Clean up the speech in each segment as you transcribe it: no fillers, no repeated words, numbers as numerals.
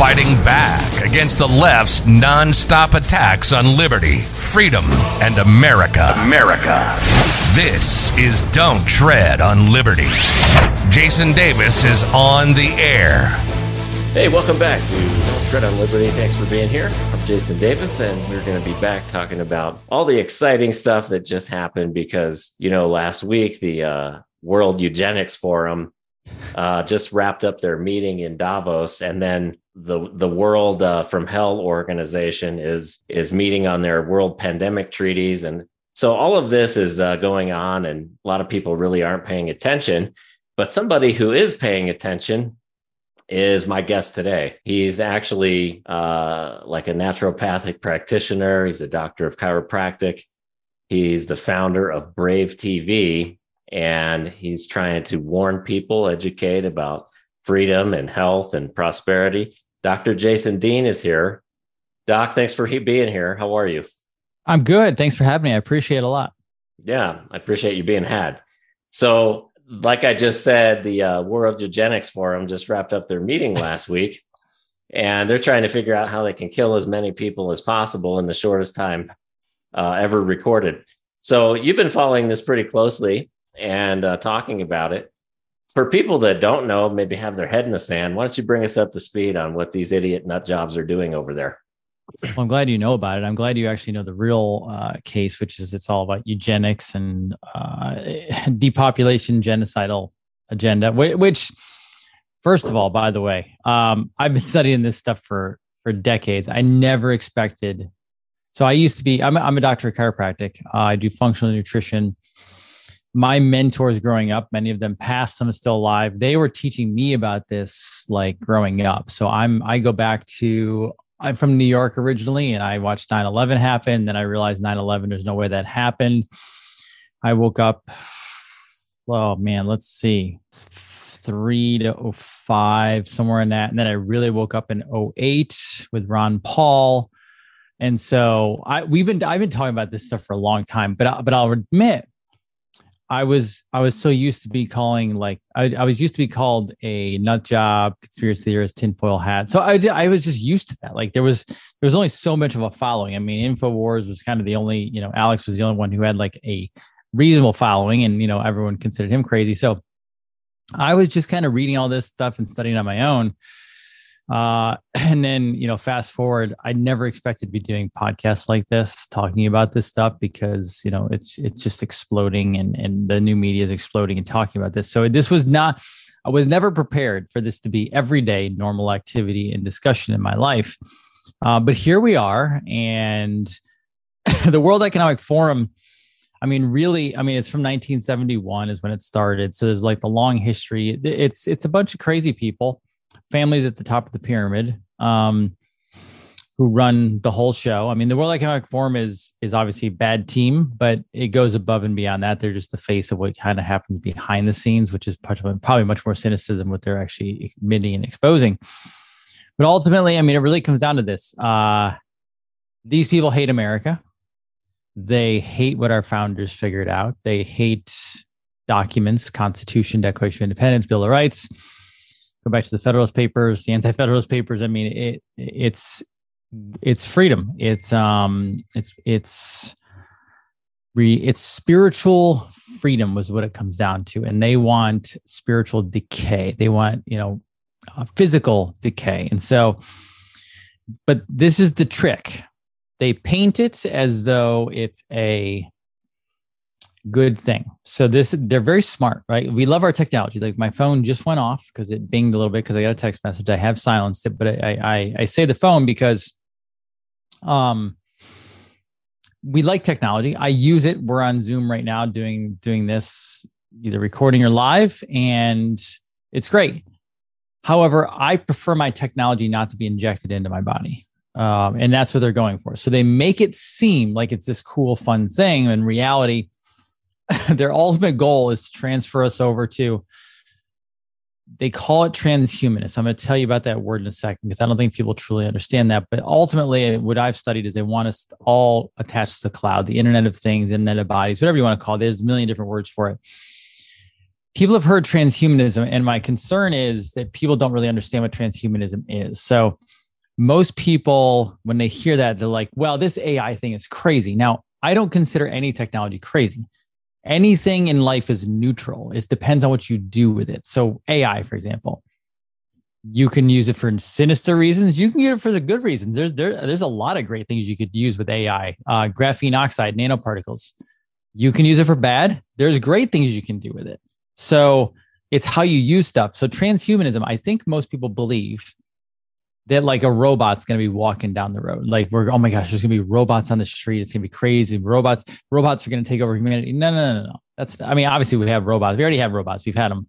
fighting back against the left's non-stop attacks on liberty, freedom, and America. This is Don't Tread on Liberty. Jason Davis is on the air. Hey, welcome back to Don't Tread on Liberty. Thanks for being here. I'm Jason Davis, and we're going to be back talking about all the exciting stuff that just happened because, you know, last week, the World Eugenics Forum just wrapped up their meeting in Davos, and then the World from Hell organization is meeting on their World Pandemic Treaties. And so all of this is going on, and a lot of people really aren't paying attention. But somebody who is paying attention is my guest today. He's actually like a naturopathic practitioner. He's a doctor of chiropractic. He's the founder of Brave TV. And he's trying to warn people, educate about freedom and health and prosperity. Dr. Jason Dean is here. Doc, thanks for being here. How are you? I'm good. Thanks for having me. I appreciate it a lot. Yeah, I appreciate you being had. So like I just said, the World Eugenics Forum just wrapped up their meeting last week. And they're trying to figure out how they can kill as many people as possible in the shortest time ever recorded. So you've been following this pretty closely and talking about it. For people that don't know, maybe have their head in the sand, why don't you bring us up to speed on what these idiot nut jobs are doing over there? Well, I'm glad you know about it. I'm glad you actually know the real case, which is it's all about eugenics and depopulation genocidal agenda, which, first of all, by the way, I've been studying this stuff for decades. I never expected. So I used to be, I'm a doctor of chiropractic. I do functional nutrition. My mentors growing up, many of them passed, some are still alive. They were teaching me about this, like growing up. So I'm from New York originally, and I watched 9/11 happen. Then I realized 9/11, there's no way that happened. I woke up, oh man, let's see, 3 to 05, somewhere in that. And then I really woke up in 08 with Ron Paul. And so I've been talking about this stuff for a long time, but I'll admit, I was so used to be calling I was used to be called a nut job, conspiracy theorist, tinfoil hat. So I was just used to that. Like there was only so much of a following. I mean, InfoWars was kind of the only, you know, Alex was the only one who had like a reasonable following, and, you know, everyone considered him crazy. So I was just kind of reading all this stuff and studying on my own. And then, you know, fast forward, I never expected to be doing podcasts like this, talking about this stuff, because, you know, it's just exploding, and the new media is exploding and talking about this. So I was never prepared for this to be everyday normal activity and discussion in my life. But here we are, and the World Economic Forum, it's from 1971 is when it started. So there's like the long history. It's a bunch of crazy people. Families at the top of the pyramid who run the whole show. I mean, the World Economic Forum is obviously a bad team, but it goes above and beyond that. They're just the face of what kind of happens behind the scenes, which is probably much more sinister than what they're actually admitting and exposing. But ultimately, I mean, it really comes down to this. These people hate America. They hate what our founders figured out. They hate documents, Constitution, Declaration of Independence, Bill of Rights. Go back to the Federalist Papers, the Anti-Federalist Papers. I mean, it's freedom. It's spiritual freedom was what it comes down to, and they want spiritual decay. They want, you know, physical decay, and so. But this is the trick. They paint it as though it's a good thing. So they're very smart, right? We love our technology. Like my phone just went off because it binged a little bit because I got a text message. I have silenced it, but I say the phone because we like technology. I use it. We're on Zoom right now doing this, either recording or live, and it's great. However, I prefer my technology not to be injected into my body. And that's what they're going for. So they make it seem like it's this cool, fun thing. In reality, their ultimate goal is to transfer us over to, they call it transhumanist. I'm going to tell you about that word in a second, because I don't think people truly understand that. But ultimately, what I've studied is they want us all attached to the cloud, the Internet of Things, Internet of Bodies, whatever you want to call it. There's a million different words for it. people have heard transhumanism, and my concern is that people don't really understand what transhumanism is. So most people, when they hear that, they're like, well, this AI thing is crazy. Now, I don't consider any technology crazy. Anything in life is neutral. It depends on what you do with it. So AI, for example, you can use it for sinister reasons. You can use it for the good reasons. There's a lot of great things you could use with AI. Graphene oxide, nanoparticles. You can use it for bad. There's great things you can do with it. So it's how you use stuff. So transhumanism, I think most people believe that like a robot's going to be walking down the road. Like we're, oh my gosh, there's going to be robots on the street. It's going to be crazy. Robots are going to take over humanity. No. I mean, obviously we have robots. We already have robots. We've had them.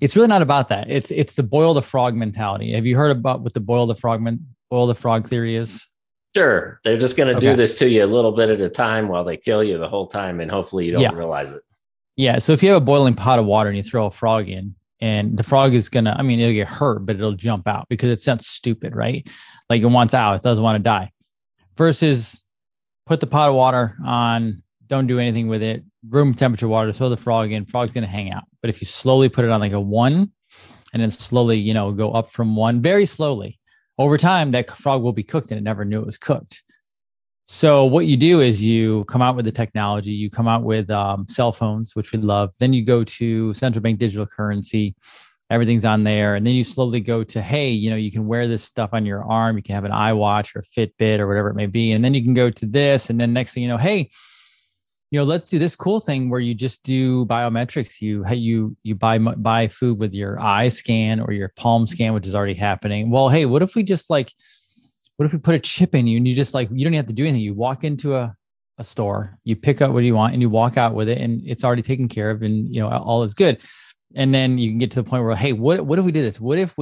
It's really not about that. It's the boil the frog mentality. Have you heard about what the boil the frog theory is? Sure. They're just going to do this to you a little bit at a time while they kill you the whole time. And hopefully you don't realize it. Yeah. So if you have a boiling pot of water and you throw a frog in, and the frog is going to, I mean, it'll get hurt, but it'll jump out because it's not stupid, right? Like it wants out. It doesn't want to die. Versus put the pot of water on, don't do anything with it. Room temperature water, throw the frog in, frog's going to hang out. But if you slowly put it on like a 1 and then slowly, you know, go up from 1 very slowly over time, that frog will be cooked and it never knew it was cooked. So what you do is you come out with the technology, you come out with cell phones, which we love. Then you go to central bank digital currency. Everything's on there. And then you slowly go to, hey, you know, you can wear this stuff on your arm. You can have an iWatch or a Fitbit or whatever it may be. And then you can go to this. And then next thing you know, hey, you know, let's do this cool thing where you just do biometrics. You buy food with your eye scan or your palm scan, which is already happening. Well, hey, what if we just like, what if we put a chip in you and you just like, you don't have to do anything. You walk into a store, you pick up what you want and you walk out with it and it's already taken care of and, you know, all is good. And then you can get to the point where, hey, what if we do this? What if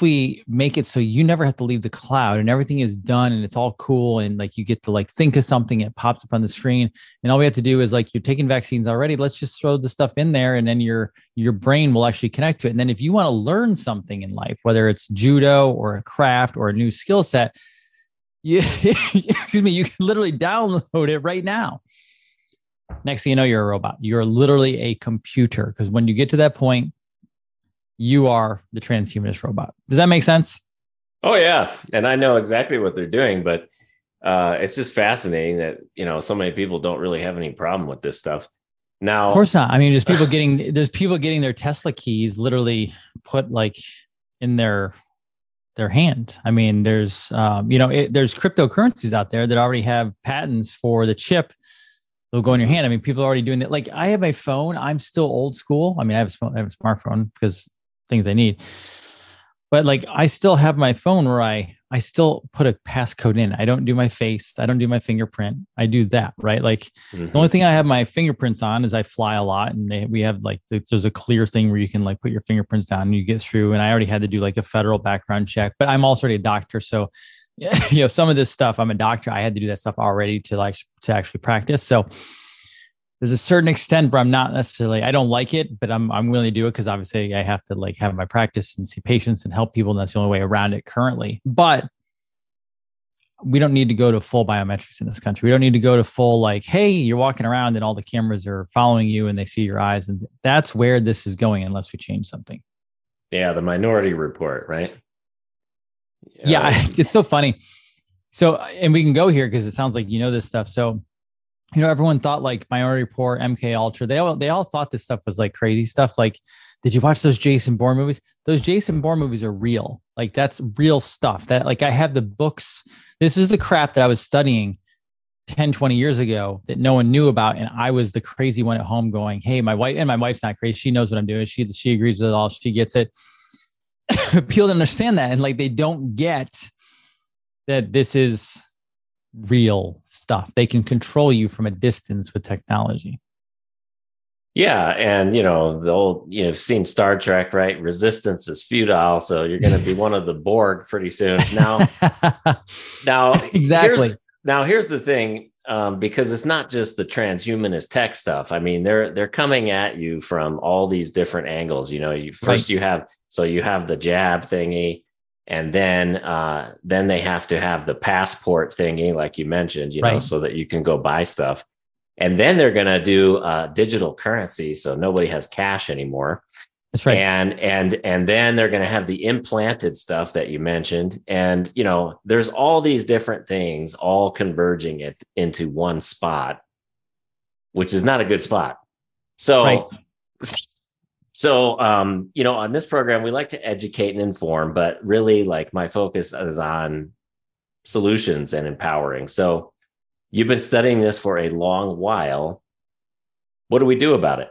we make it so you never have to leave the cloud and everything is done and it's all cool. And like, you get to like, think of something, it pops up on the screen. And all we have to do is like, you're taking vaccines already. Let's just throw the stuff in there. And then your brain will actually connect to it. And then if you want to learn something in life, whether it's judo or a craft or a new skill set, you can literally download it right now. Next thing you know, you're a robot. You're literally a computer. Because when you get to that point, you are the transhumanist robot. Does that make sense? Oh, yeah. And I know exactly what they're doing, but it's just fascinating that, you know, so many people don't really have any problem with this stuff. Now, of course not. I mean, there's people getting their Tesla keys literally put like in their hand. I mean, there's cryptocurrencies out there that already have patents for the chip. They'll go in your hand. I mean, people are already doing that. Like I have my phone. I'm still old school. I mean, I have a smartphone because things I need. But like, I still have my phone where I still put a passcode in. I don't do my face. I don't do my fingerprint. I do that, right? Like the only thing I have my fingerprints on is I fly a lot. And we have like, there's a clear thing where you can like put your fingerprints down and you get through. And I already had to do like a federal background check, but I'm also already a doctor. So, you know, some of this stuff, I'm a doctor. I had to do that stuff already to actually practice. So there's a certain extent where I'm not necessarily, I don't like it, but I'm willing to do it because obviously I have to like have my practice and see patients and help people. And that's the only way around it currently. But we don't need to go to full biometrics in this country. We don't need to go to full like, hey, you're walking around and all the cameras are following you and they see your eyes. And that's where this is going unless we change something. Yeah. The Minority Report, right? Yeah, it's so funny. So, and we can go here because it sounds like you know this stuff. So, you know, everyone thought like Minority Report, MKUltra. They all thought this stuff was like crazy stuff. Like, did you watch those Jason Bourne movies? Those Jason Bourne movies are real. Like, that's real stuff. That like I have the books. This is the crap that I was studying 10, 20 years ago that no one knew about, and I was the crazy one at home going, "Hey, my wife's not crazy. She knows what I'm doing. She agrees with it all. She gets it." People don't understand that. And like, they don't get that this is real stuff. They can control you from a distance with technology. Yeah. And you know, you've seen Star Trek, right? Resistance is futile. So you're going to be one of the Borg pretty soon. Now, exactly. Here's the thing. Because it's not just the transhumanist tech stuff. I mean, they're coming at you from all these different angles. You know, you have the jab thingy, and then they have to have the passport thingy, like you mentioned, you know, so that you can go buy stuff. And then they're going to do digital currency, so nobody has cash anymore. That's right. And then they're going to have the implanted stuff that you mentioned. And, you know, there's all these different things all converging it into one spot, which is not a good spot. So, right. So, you know, on this program, we like to educate and inform, but really like my focus is on solutions and empowering. So you've been studying this for a long while. What do we do about it?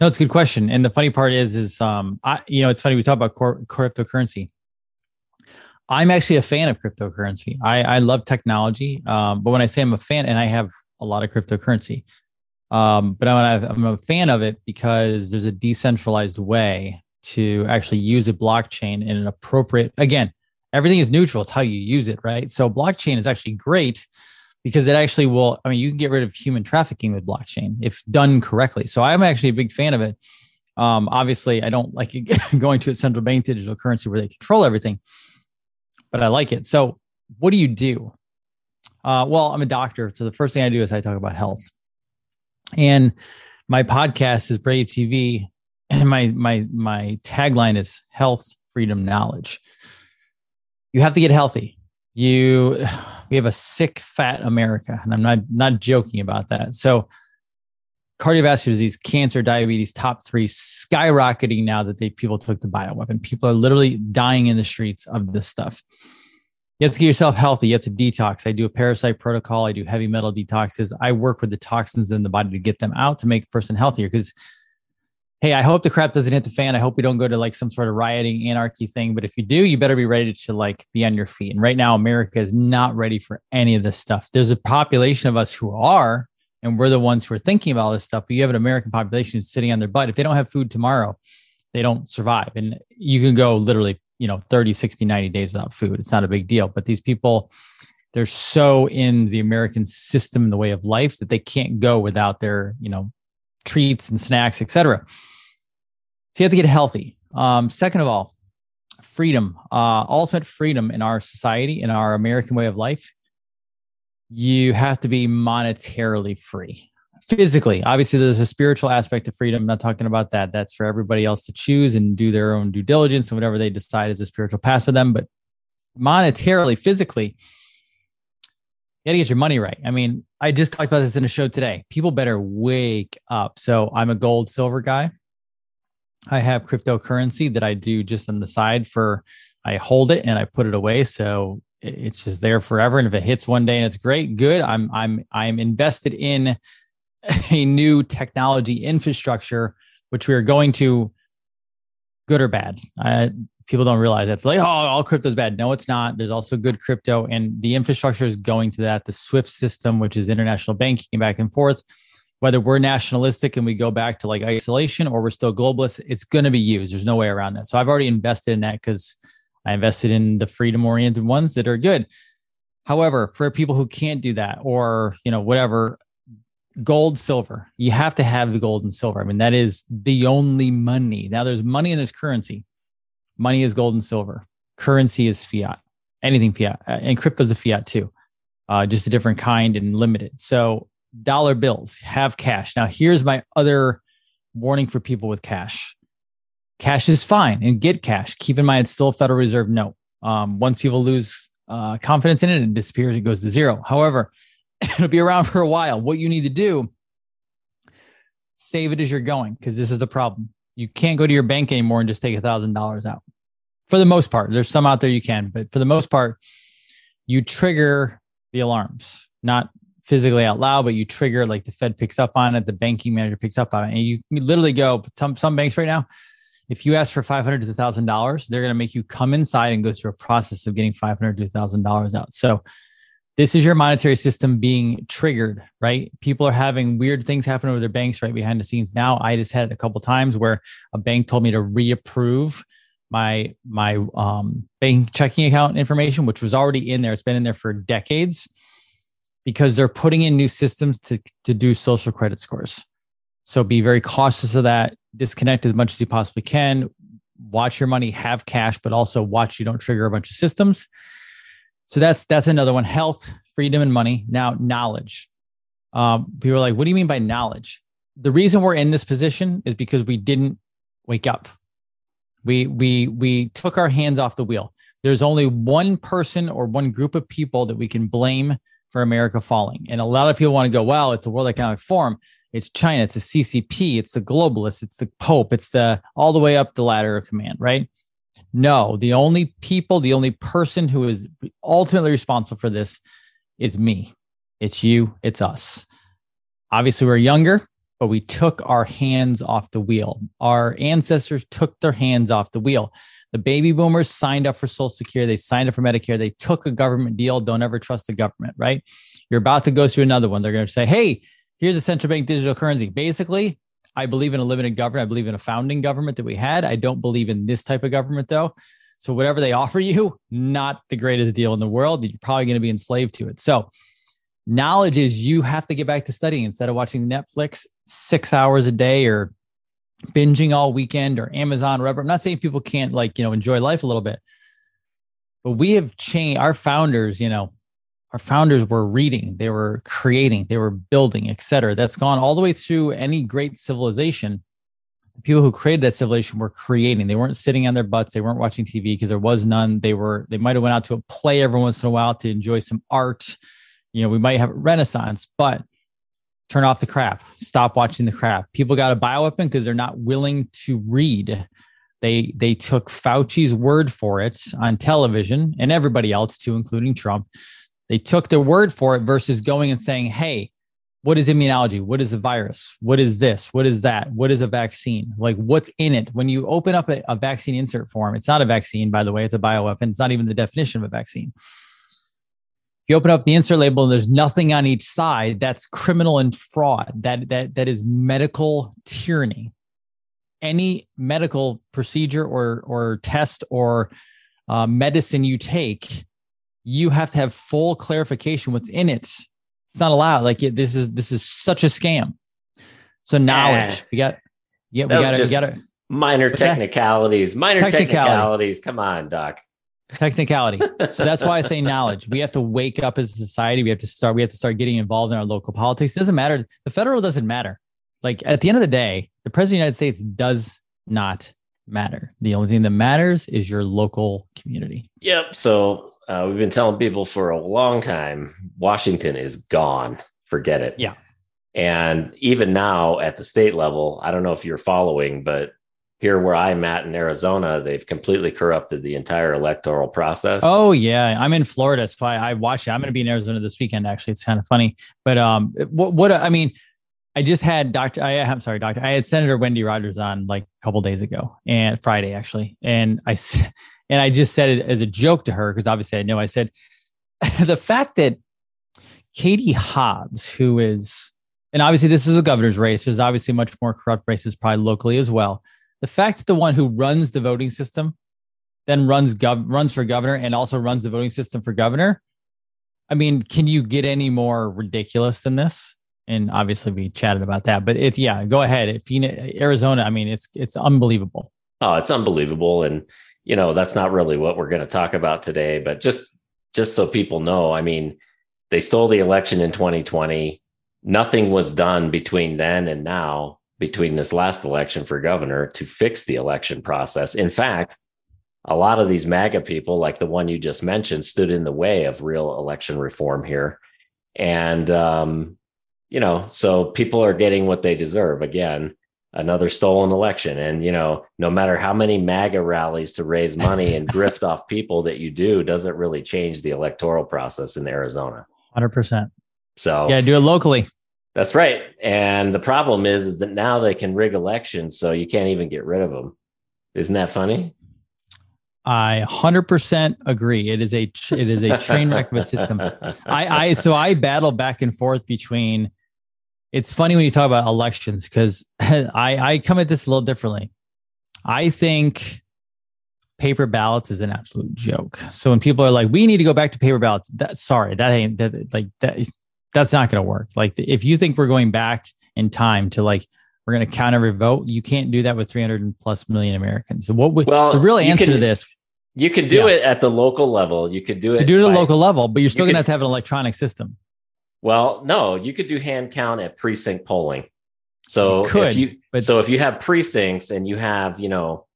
No, it's a good question. And the funny part is you know, it's funny, we talk about cryptocurrency. I'm actually a fan of cryptocurrency. I love technology. But when I say I'm a fan, and I have a lot of cryptocurrency, but I'm a fan of it because there's a decentralized way to actually use a blockchain in an appropriate, again, everything is neutral. It's how you use it, right? So blockchain is actually great because it actually will, I mean, you can get rid of human trafficking with blockchain if done correctly. So I'm actually a big fan of it. Obviously, I don't like going to a central bank digital currency where they control everything, but I like it. So what do you do? Well, I'm a doctor. So the first thing I do is I talk about health. And my podcast is Brave TV. And my tagline is health, freedom, knowledge. You have to get healthy. We have a sick, fat America. And I'm not joking about that. So cardiovascular disease, cancer, diabetes, top three, skyrocketing now that people took the bioweapon. People are literally dying in the streets of this stuff. You have to get yourself healthy. You have to detox. I do a parasite protocol. I do heavy metal detoxes. I work with the toxins in the body to get them out to make a person healthier. Because, hey, I hope the crap doesn't hit the fan. I hope we don't go to like some sort of rioting, anarchy thing. But if you do, you better be ready to like be on your feet. And right now, America is not ready for any of this stuff. There's a population of us who are, and we're the ones who are thinking about all this stuff. But you have an American population who's sitting on their butt. If they don't have food tomorrow, they don't survive. And you can go literally, you know, 30, 60, 90 days without food. It's not a big deal. But these people, they're so in the American system and the way of life that they can't go without their, you know, treats and snacks, et cetera. So you have to get healthy. Second of all, freedom, ultimate freedom in our society, in our American way of life. You have to be monetarily free. Physically, obviously, there's a spiritual aspect of freedom. I'm not talking about that. That's for everybody else to choose and do their own due diligence and whatever they decide is a spiritual path for them. But monetarily, physically, you got to get your money right. I mean, I just talked about this in a show today. People better wake up. So I'm a gold, silver guy. I have cryptocurrency that I do just on the side for, I hold it and I put it away. So it's just there forever. And if it hits one day and it's great, good. I'm invested in a new technology infrastructure, which we are going to, good or bad. People don't realize that's like, oh, all crypto is bad. No, it's not. There's also good crypto, and the infrastructure is going to that. The SWIFT system, which is international banking back and forth, whether we're nationalistic and we go back to like isolation or we're still globalist, it's going to be used. There's no way around that. So I've already invested in that because I invested in the freedom-oriented ones that are good. However, for people who can't do that or, you know, whatever, gold, silver, you have to have the gold and silver. I mean, that is the only money. Now there's money and there's currency. Money is gold and silver. Currency is fiat, anything fiat. And crypto is a fiat too, just a different kind and limited. So dollar bills, have cash. Now here's my other warning for people with cash. Cash is fine and get cash. Keep in mind, it's still a Federal Reserve note. Once people lose confidence in it, it disappears, it goes to zero. However, it'll be around for a while. What you need to do, save it as you're going, because this is the problem. You can't go to your bank anymore and just take $1,000 out. For the most part, there's some out there you can, but for the most part, you trigger the alarms, not physically out loud, but you trigger, like the Fed picks up on it, the banking manager picks up on it, and you literally go, some banks right now, if you ask for $500 to $1,000, they're going to make you come inside and go through a process of getting $500 to $1,000 out. So this is your monetary system being triggered, right? People are having weird things happen over their banks right behind the scenes. Now, I just had it a couple of times where a bank told me to reapprove my bank checking account information, which was already in there. It's been in there for decades because they're putting in new systems to do social credit scores. So be very cautious of that. Disconnect as much as you possibly can. Watch your money, have cash, but also watch you don't trigger a bunch of systems. So that's another one, health, freedom, and money. Now, knowledge. people are like, what do you mean by knowledge? The reason we're in this position is because we didn't wake up. We took our hands off the wheel. There's only one person or one group of people that we can blame for America falling. And a lot of people want to go, well, it's a World Economic Forum. It's China. It's the CCP. It's the globalists. It's the Pope. It's the all the way up the ladder of command, right? No, the only people, the only person who is ultimately responsible for this is me. It's you. It's us. Obviously, we're younger, but we took our hands off the wheel. Our ancestors took their hands off the wheel. The baby boomers signed up for Social Security. They signed up for Medicare. They took a government deal. Don't ever trust the government, right? You're about to go through another one. They're going to say, hey, here's a central bank digital currency. Basically, I believe in a limited government. I believe in a founding government that we had. I don't believe in this type of government, though. So whatever they offer you, not the greatest deal in the world. You're probably going to be enslaved to it. So knowledge is you have to get back to studying instead of watching Netflix 6 hours a day or binging all weekend or Amazon, or whatever. I'm not saying people can't enjoy life a little bit, but we have changed. Our founders, our founders were reading, they were creating, they were building, et cetera. That's gone all the way through any great civilization. The people who created that civilization were creating. They weren't sitting on their butts. They weren't watching TV because there was none. They might've went out to a play every once in a while to enjoy some art. We might have a renaissance, but turn off the crap. Stop watching the crap. People got a bioweapon because they're not willing to read. They took Fauci's word for it on television and everybody else too, including Trump. They took their word for it versus going and saying, hey, what is immunology? What is a virus? What is this? What is that? What is a vaccine? Like, what's in it? When you open up a vaccine insert form, it's not a vaccine, by the way, it's a bioweapon. It's not even the definition of a vaccine. If you open up the insert label and there's nothing on each side, that's criminal and fraud. That is medical tyranny. Any medical procedure or test or medicine you take, you have to have full clarification what's in it. It's not allowed. This is such a scam. So knowledge, we got minor technicalities. Minor technicalities. Come on, Doc. Technicality. So that's why I say knowledge. We have to wake up as a society. We have to start getting involved in our local politics. It doesn't matter. The federal doesn't matter. At the end of the day, the president of the United States does not matter. The only thing that matters is your local community. Yep. So we've been telling people for a long time, Washington is gone. Forget it. Yeah. And even now at the state level, I don't know if you're following, but here where I'm at in Arizona, they've completely corrupted the entire electoral process. Oh, yeah. I'm in Florida, so I watch it. I'm going to be in Arizona this weekend, actually. It's kind of funny. But I just had I had Senator Wendy Rogers on a couple days ago, and Friday, actually. And I just said it as a joke to her because obviously I know. I said, the fact that Katie Hobbs, who is, and obviously this is a governor's race. There's obviously much more corrupt races probably locally as well. The fact that the one who runs the voting system then runs for governor and also runs the voting system for governor. I mean, can you get any more ridiculous than this? And obviously we chatted about that, but go ahead. Arizona, I mean, it's unbelievable. Oh, it's unbelievable. And, that's not really what we're going to talk about today, but just so people know, I mean, they stole the election in 2020. Nothing was done between then and now, between this last election for governor, to fix the election process. In fact, a lot of these MAGA people, like the one you just mentioned, stood in the way of real election reform here. And, so people are getting what they deserve. Again, another stolen election. And, no matter how many MAGA rallies to raise money and grift off people that you do, doesn't really change the electoral process in Arizona. 100%. So yeah, do it locally. That's right. And the problem is that now they can rig elections, so you can't even get rid of them. Isn't that funny? I 100% agree. It is a train wreck of a system. So I battle back and forth between. It's funny when you talk about elections, because I come at this a little differently. I think paper ballots is an absolute joke. So when people are like, we need to go back to paper ballots, that's not going to work. If you think we're going back in time to we're going to count every vote, you can't do that with 300+ million Americans. So the real answer to this? You can do it at the local level. You could do it at the local level, but you're still going to have an electronic system. Well, no, you could do hand count at precinct polling. So if you have precincts and you have, you know,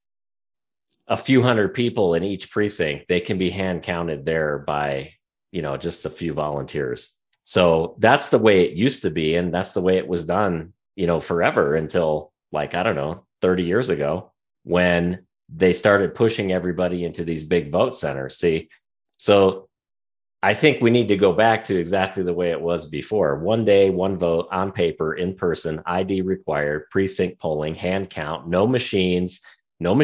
a few hundred people in each precinct, they can be hand counted there by, you know, just a few volunteers. So that's the way it used to be. And that's the way it was done, you know, forever until, like, I don't know, 30 years ago when they started pushing everybody into these big vote centers. See, so I think we need to go back to exactly the way it was before. One day, one vote, on paper, in person, ID required, precinct polling, hand count, no machines. They're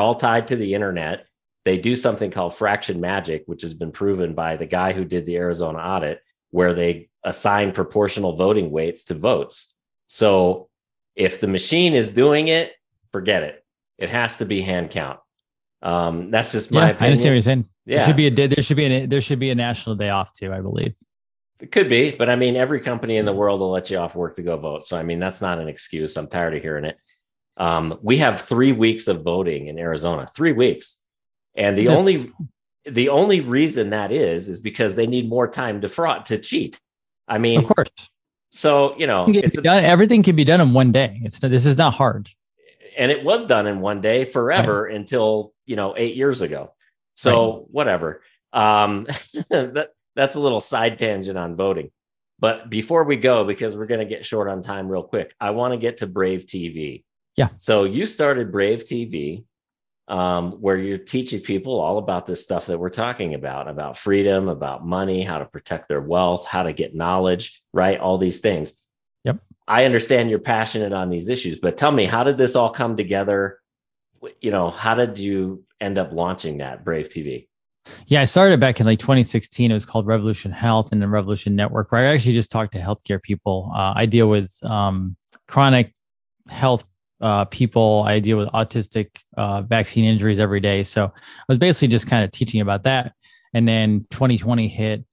all tied to the internet. They do something called fraction magic, which has been proven by the guy who did the Arizona audit, where they assign proportional voting weights to votes. So if the machine is doing it, forget it. It has to be hand count. That's just my opinion. I understand what you're saying. Yeah. There should be a national day off too, I believe. It could be, but I mean, every company in the world will let you off work to go vote. So I mean, that's not an excuse. I'm tired of hearing it. We have 3 weeks of voting in Arizona, 3 weeks. And the only reason that is because they need more time to fraud, to cheat. I mean, of course. So, you know, everything can be done in one day. This is not hard. And it was done in one day forever, right, until, you know, 8 years ago. So right, whatever. That's a little side tangent on voting. But before we go, because we're going to get short on time real quick, I want to get to Brave TV. Yeah. So you started Brave TV, where you're teaching people all about this stuff that we're talking about freedom, about money, how to protect their wealth, how to get knowledge, right? All these things. Yep. I understand you're passionate on these issues, but tell me, how did this all come together? You know, how did you end up launching that Brave TV? Yeah, I started back in like 2016. It was called Revolution Health and the Revolution Network, where I actually just talked to healthcare people. I deal with chronic health people. I deal with autistic vaccine injuries every day. So I was basically just kind of teaching about that. And then 2020 hit.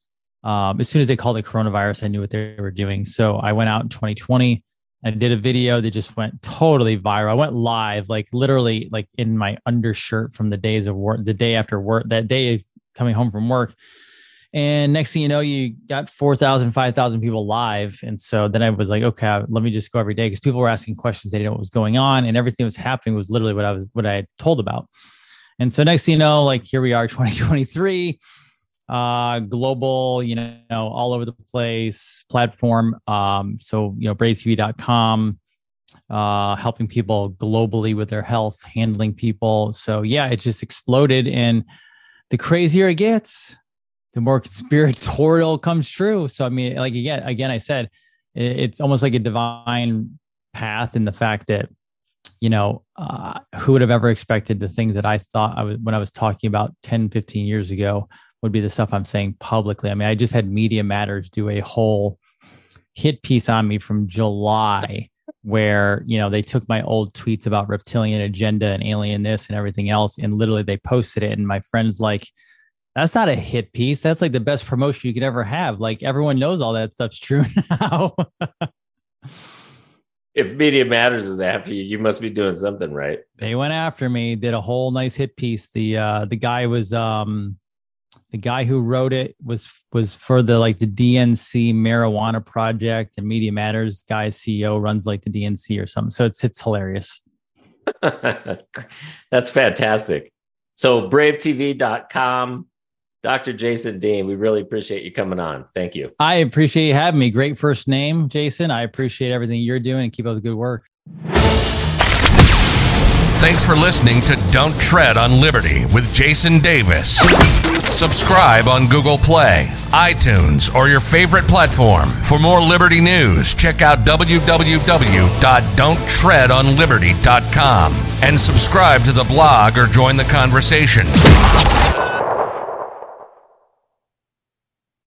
As soon as they called it coronavirus, I knew what they were doing. So I went out in 2020 and did a video that just went totally viral. I went live, like literally like in my undershirt from the days of work, the day after work, that day coming home from work. And next thing you know, you got 4,000, 5,000 people live. And so then I was like, okay, let me just go every day, because people were asking questions. They didn't know what was going on, and everything that was happening was literally what I had told about. And so next thing you know, like, here we are, 2023. Global, you know, all over the place platform. So, you know, bravetv.com, helping people globally with their health, handling people. So yeah, it just exploded. And the crazier it gets, the more conspiratorial comes true. So, I mean, like, again, I said, it's almost like a divine path in the fact that, you know, who would have ever expected the things that I thought I was, when I was talking about 10, 15 years ago, would be the stuff I'm saying publicly. I mean, I just had Media Matters do a whole hit piece on me from July where, you know, they took my old tweets about reptilian agenda and alien this and everything else, and literally they posted it. And my friend's like, that's not a hit piece. That's like the best promotion you could ever have. Like, everyone knows all that stuff's true now. If Media Matters is after you, you must be doing something right. They went after me, did a whole nice hit piece. The guy who wrote it was for the, like, the DNC marijuana project, and Media Matters guy's CEO runs like the DNC or something. So it's hilarious. That's fantastic. So bravetv.com, Dr. Jason Dean, we really appreciate you coming on. Thank you. I appreciate you having me. Great first name, Jason. I appreciate everything you're doing, and keep up the good work. Thanks for listening to Don't Tread on Liberty with Jason Davis. Subscribe on Google Play, iTunes, or your favorite platform. For more Liberty news, check out www.donttreadonliberty.com and subscribe to the blog or join the conversation.